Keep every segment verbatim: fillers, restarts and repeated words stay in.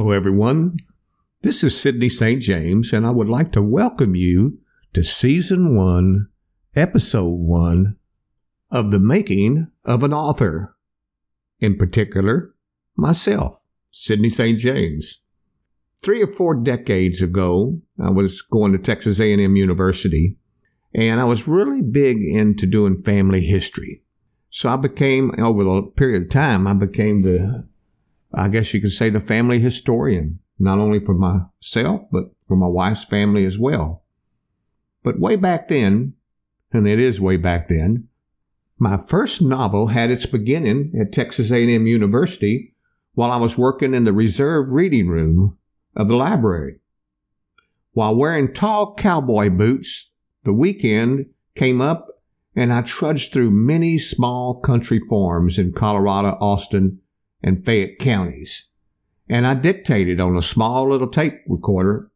Hello, everyone. This is Sidney Saint James, and I would like to welcome you to Season one, Episode one of The Making of an Author. In particular, myself, Sidney Saint James. Three or four decades ago, I was going to Texas A and M University, and I was really big into doing family history. So I became, over a period of time, I became the, I guess you could say, the family historian, not only for myself, but for my wife's family as well. But way back then, and it is way back then, my first novel had its beginning at Texas A and M University while I was working in the reserve reading room of the library. While wearing tall cowboy boots, the weekend came up, and I trudged through many small country farms in Colorado, Austin, and Fayette counties, and I dictated on a small little tape recorder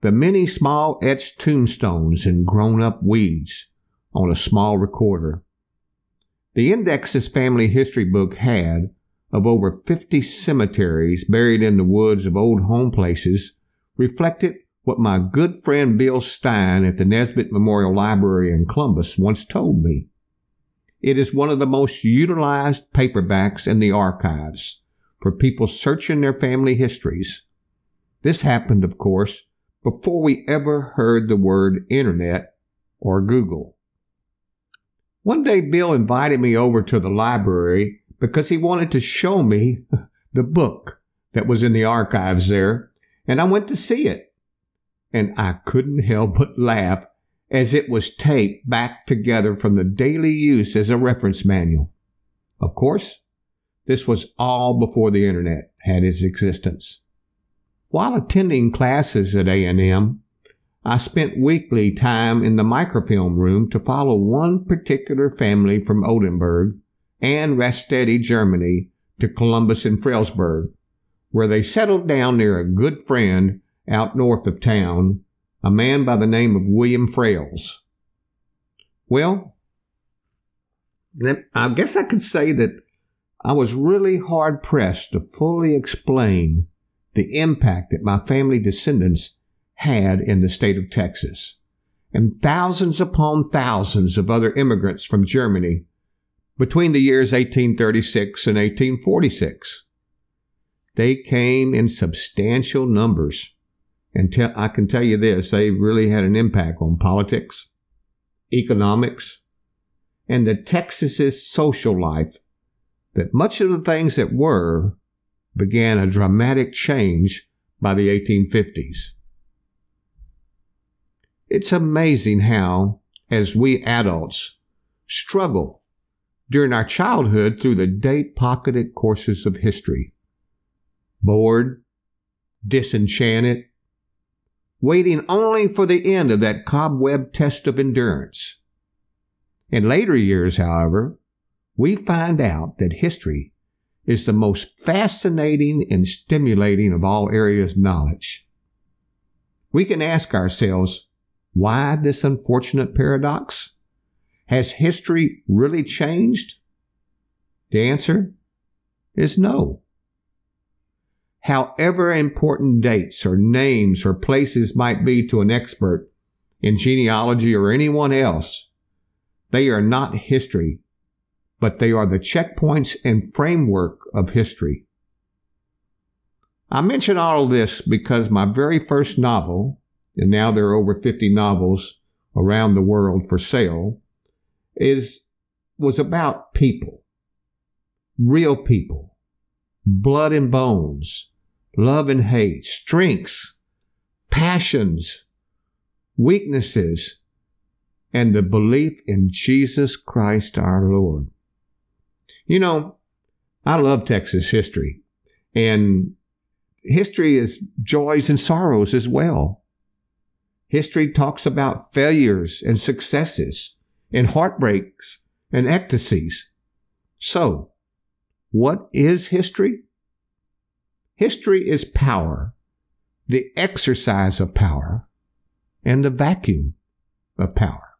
the many small etched tombstones and grown-up weeds on a small recorder. The index this family history book had of over fifty cemeteries buried in the woods of old home places reflected what my good friend Bill Stein at the Nesbitt Memorial Library in Columbus once told me. It is one of the most utilized paperbacks in the archives for people searching their family histories. This happened, of course, before we ever heard the word internet or Google. One day Bill invited me over to the library because he wanted to show me the book that was in the archives there, and I went to see it. And I couldn't help but laugh as it was taped back together from the daily use as a reference manual. Of course, this was all before the internet had its existence. While attending classes at A and M, I spent weekly time in the microfilm room to follow one particular family from Oldenburg and Rastetti, Germany, to Columbus and Frailsburg, where they settled down near a good friend out north of town, a man by the name of William Frails. Well, I guess I could say that I was really hard-pressed to fully explain the impact that my family descendants had in the state of Texas, and thousands upon thousands of other immigrants from Germany between the years eighteen thirty-six and eighteen forty-six. They came in substantial numbers. And te- I can tell you this, they really had an impact on politics, economics, and the Texas' social life, that much of the things that were began a dramatic change by the eighteen fifties. It's amazing how, as we adults, struggle during our childhood through the deep-pocketed courses of history. Bored, disenchanted, waiting only for the end of that cobweb test of endurance. In later years, however, we find out that history is the most fascinating and stimulating of all areas of knowledge. We can ask ourselves, why this unfortunate paradox? Has history really changed? The answer is no. However important dates or names or places might be to an expert in genealogy or anyone else, they are not history, but they are the checkpoints and framework of history. I mention all of this because my very first novel, and now there are over fifty novels around the world for sale, is was about people, real people, blood and bones, love and hate, strengths, passions, weaknesses, and the belief in Jesus Christ our Lord. You know, I love Texas history, and history is joys and sorrows as well. History talks about failures and successes and heartbreaks and ecstasies. So, what is history? History is power, the exercise of power, and the vacuum of power.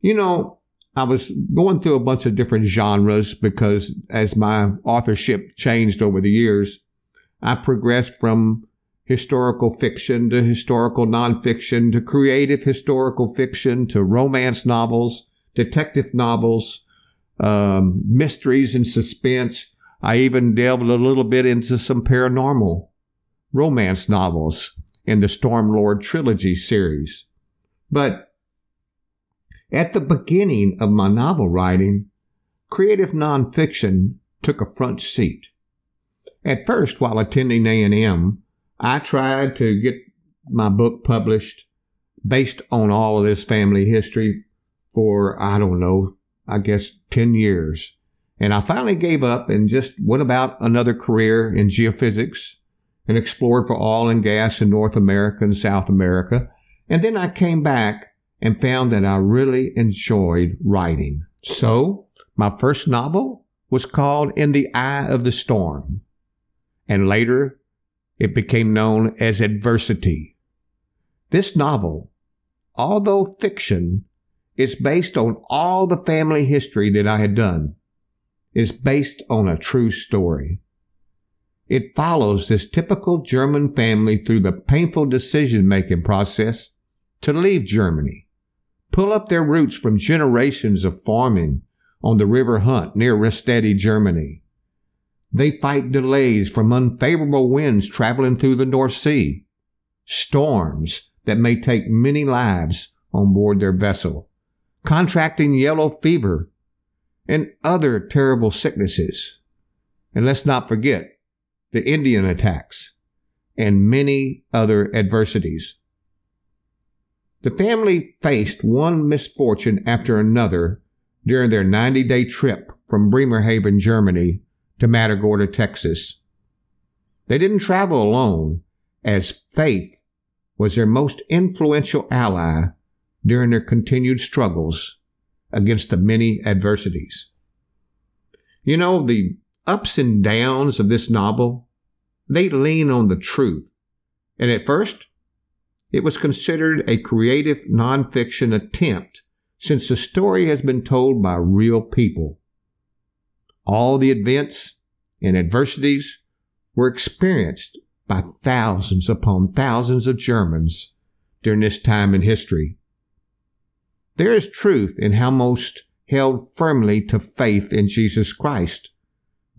You know, I was going through a bunch of different genres because as my authorship changed over the years, I progressed from historical fiction to historical nonfiction to creative historical fiction to romance novels, detective novels, um, mysteries and suspense. I even delved a little bit into some paranormal romance novels in the Storm Lord trilogy series. But at the beginning of my novel writing, creative nonfiction took a front seat. At first, while attending A and M, I tried to get my book published based on all of this family history for, I don't know, I guess ten years. And I finally gave up and just went about another career in geophysics and explored for oil and gas in North America and South America. And then I came back and found that I really enjoyed writing. So my first novel was called In the Eye of the Storm. And later, it became known as Adversity. This novel, although fiction, is based on all the family history that I had done. It's based on a true story. It follows this typical German family through the painful decision-making process to leave Germany, pull up their roots from generations of farming on the River Hunte near Rastetti, Germany. They fight delays from unfavorable winds traveling through the North Sea, storms that may take many lives on board their vessel, contracting yellow fever, and other terrible sicknesses. And let's not forget the Indian attacks and many other adversities. The family faced one misfortune after another during their ninety-day trip from Bremerhaven, Germany, to Matagorda, Texas. They didn't travel alone, as Faith was their most influential ally during their continued struggles against the many adversities. You know, the ups and downs of this novel, they lean on the truth. And at first, it was considered a creative nonfiction attempt since the story has been told by real people. All the events and adversities were experienced by thousands upon thousands of Germans during this time in history. There is truth in how most held firmly to faith in Jesus Christ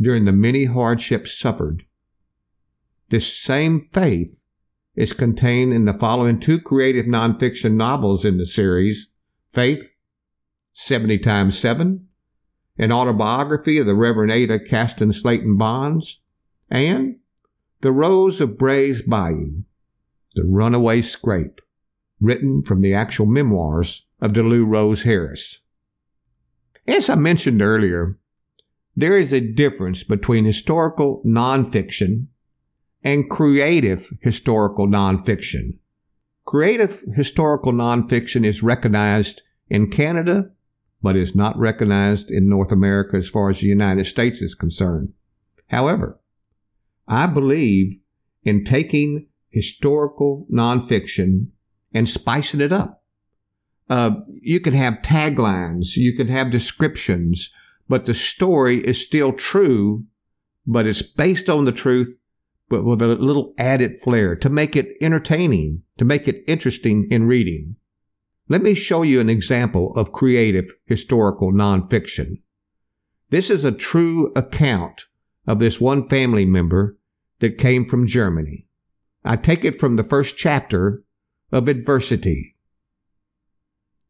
during the many hardships suffered. This same faith is contained in the following two creative nonfiction novels in the series, Faith, Seventy Times Seven, an autobiography of the Reverend Ada Caston Slayton Bonds, and The Rose of Bray's Bayou, The Runaway Scrape, written from the actual memoirs of DeLue Rose Harris. As I mentioned earlier, there is a difference between historical nonfiction and creative historical nonfiction. Creative historical nonfiction is recognized in Canada, but is not recognized in North America as far as the United States is concerned. However, I believe in taking historical nonfiction and spicing it up. Uh, you can have taglines, you can have descriptions, but the story is still true, but it's based on the truth, but with a little added flair to make it entertaining, to make it interesting in reading. Let me show you an example of creative historical nonfiction. This is a true account of this one family member that came from Germany. I take it from the first chapter of Adversity.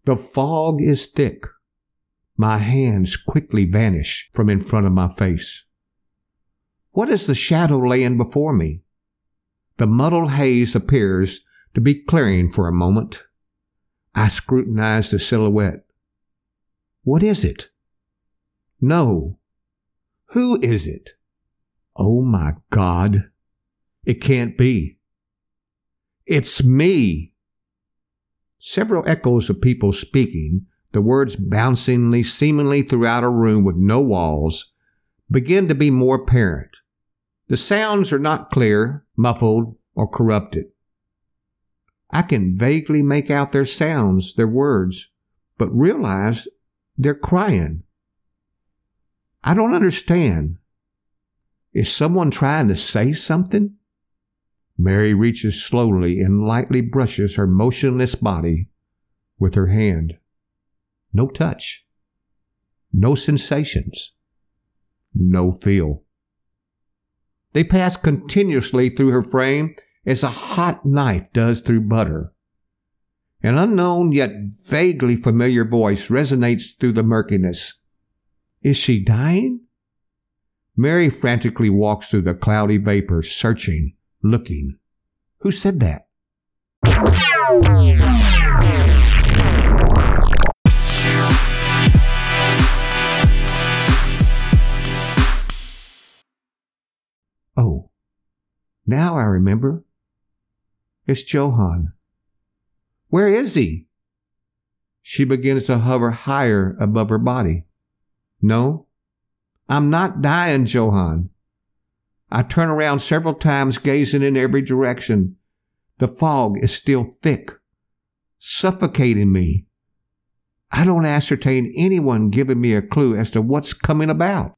The fog is thick. My hands quickly vanish from in front of my face. What is the shadow laying before me? The muddled haze appears to be clearing for a moment. I scrutinized the silhouette. What is it? No. Who is it? Oh my God. It can't be. It's me. Several echoes of people speaking, the words bouncingly, seemingly throughout a room with no walls, begin to be more apparent. The sounds are not clear, muffled, or corrupted. I can vaguely make out their sounds, their words, but realize They're crying. I don't understand. Is someone trying to say something? Mary reaches slowly and lightly brushes her motionless body with her hand. No touch. No sensations. No feel. They pass continuously through her frame as a hot knife does through butter. An unknown yet vaguely familiar voice resonates through the murkiness. Is she dying? Mary frantically walks through the cloudy vapor, searching, looking. Who said that? Oh, now I remember. It's Johann. Where is he? She begins to hover higher above her body. No, I'm not dying, Johann. I turn around several times, gazing in every direction. The fog is still thick, suffocating me. I don't ascertain anyone giving me a clue as to what's coming about.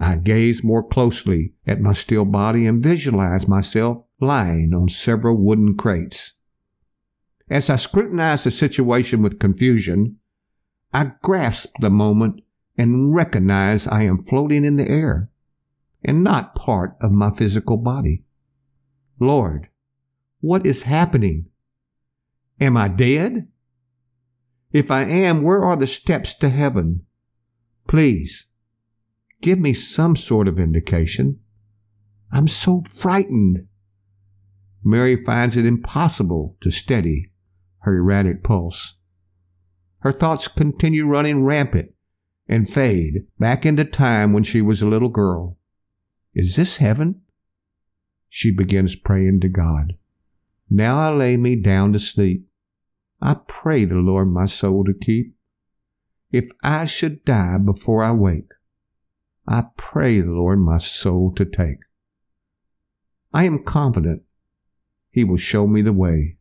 I gaze more closely at my still body and visualize myself lying on several wooden crates. As I scrutinize the situation with confusion, I grasp the moment and recognize I am floating in the air and not part of my physical body. Lord, what is happening? Am I dead? If I am, where are the steps to heaven? Please, give me some sort of indication. I'm so frightened. Mary finds it impossible to steady her erratic pulse. Her thoughts continue running rampant and fade back into time when she was a little girl. Is this heaven? She begins praying to God. Now I lay me down to sleep. I pray the Lord my soul to keep. If I should die before I wake, I pray the Lord my soul to take. I am confident He will show me the way.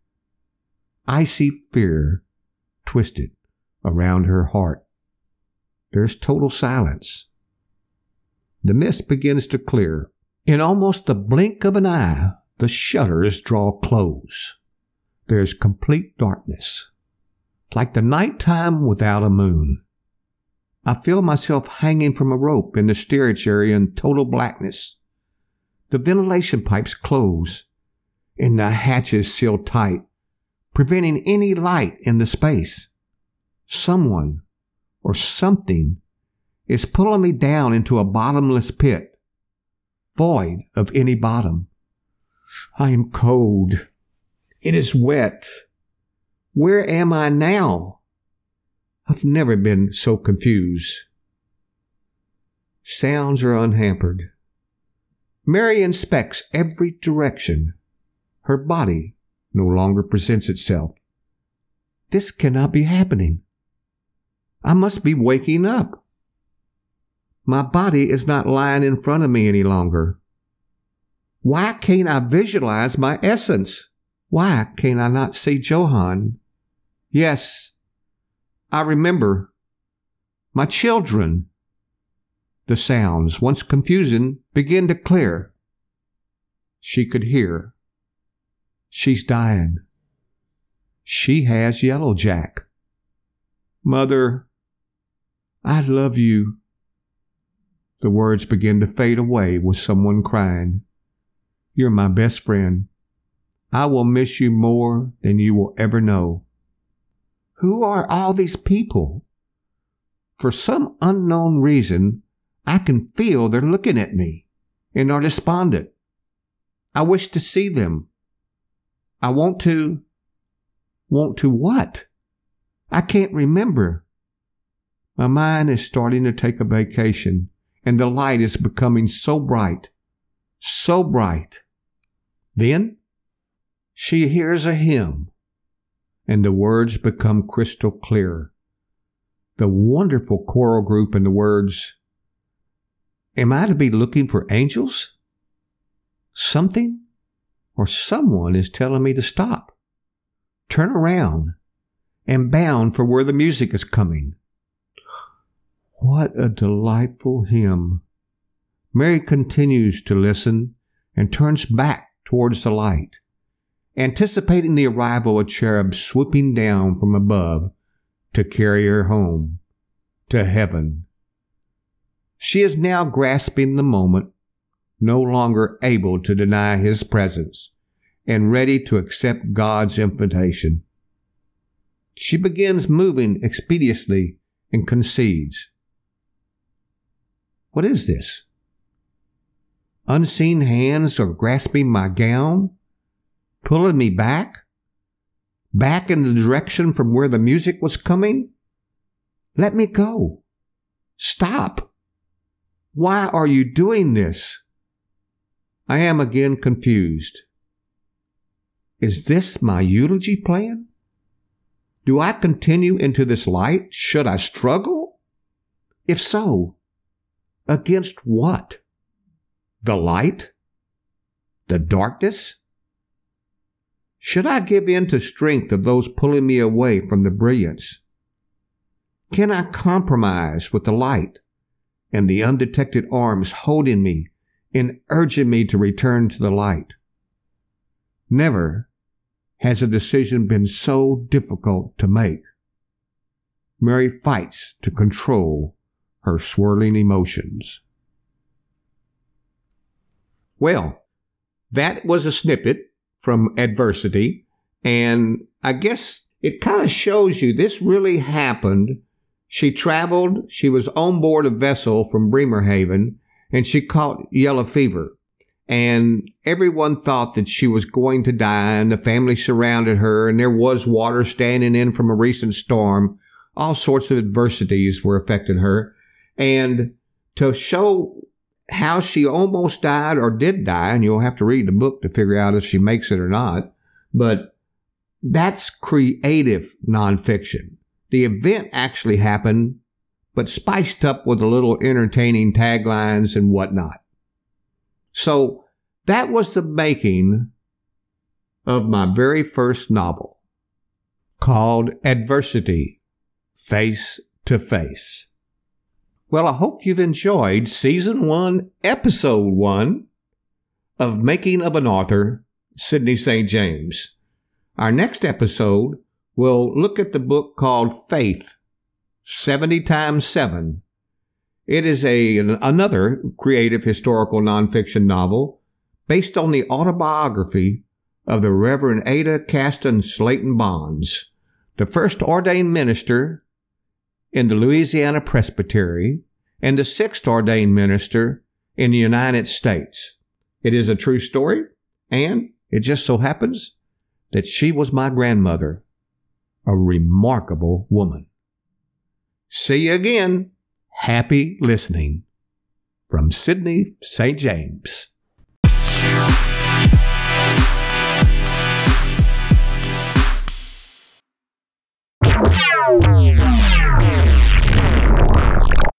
Icy fear twisted around her heart. There's total silence. The mist begins to clear. In almost the blink of an eye, the shutters draw close. There's complete darkness, like the nighttime without a moon. I feel myself hanging from a rope in the steerage area in total blackness. The ventilation pipes close and the hatches sealed tight, preventing any light in the space. Someone or something is pulling me down into a bottomless pit, void of any bottom. I am cold. It is wet. Where am I now? I've never been so confused. Sounds are unhampered. Mary inspects every direction. Her body no longer presents itself. This cannot be happening. I must be waking up. My body is not lying in front of me any longer. Why can't I visualize my essence? Why can I not see Johann? Yes, I remember. My children. The sounds, once confusing, begin to clear. She could hear. She's dying. She has yellow jack. Mother, I love you. The words begin to fade away with someone crying. You're my best friend. I will miss you more than you will ever know. Who are all these people? For some unknown reason, I can feel they're looking at me and are despondent. I wish to see them. I want to, want to what? I can't remember. My mind is starting to take a vacation, and the light is becoming so bright, so bright. Then she hears a hymn, and the words become crystal clear. The wonderful choral group and the words, am I to be looking for angels? Something? Or someone is telling me to stop, turn around, and bound for where the music is coming. What a delightful hymn. Mary continues to listen and turns back towards the light, anticipating the arrival of cherubs swooping down from above to carry her home to heaven. She is now grasping the moment, no longer able to deny his presence, and ready to accept God's invitation. She begins moving expeditiously and concedes. What is this? Unseen hands are grasping my gown, pulling me back, back in the direction from where the music was coming. Let me go. Stop. Why are you doing this? I am again confused. Is this my eulogy plan? Do I continue into this light? Should I struggle? If so, against what? The light? The darkness? Should I give in to strength of those pulling me away from the brilliance? Can I compromise with the light and the undetected arms holding me and urging me to return to the light? Never has a decision been so difficult to make. Mary fights to control her swirling emotions. Well, that was a snippet from Adversity, and I guess it kind of shows you this really happened. She traveled, she was on board a vessel from Bremerhaven, and she caught yellow fever. And everyone thought that she was going to die, and the family surrounded her, and there was water standing in from a recent storm. All sorts of adversities were affecting her. And to show how she almost died or did die, and you'll have to read the book to figure out if she makes it or not, but that's creative nonfiction. The event actually happened, but spiced up with a little entertaining taglines and whatnot. So that was the making of my very first novel, called Adversity, Face to Face. Well, I hope you've enjoyed Season one, Episode one of Making of an Author, Sidney Saint James. Our next episode will look at the book called Faith, Seventy Times Seven. It is a, another creative historical nonfiction novel based on the autobiography of the Reverend Ada Caston Slayton Bonds, the first ordained minister in the Louisiana Presbytery, and the sixth ordained minister in the United States. It is a true story, and it just so happens that she was my grandmother, a remarkable woman. See you again. Happy listening. From Sidney Saint James.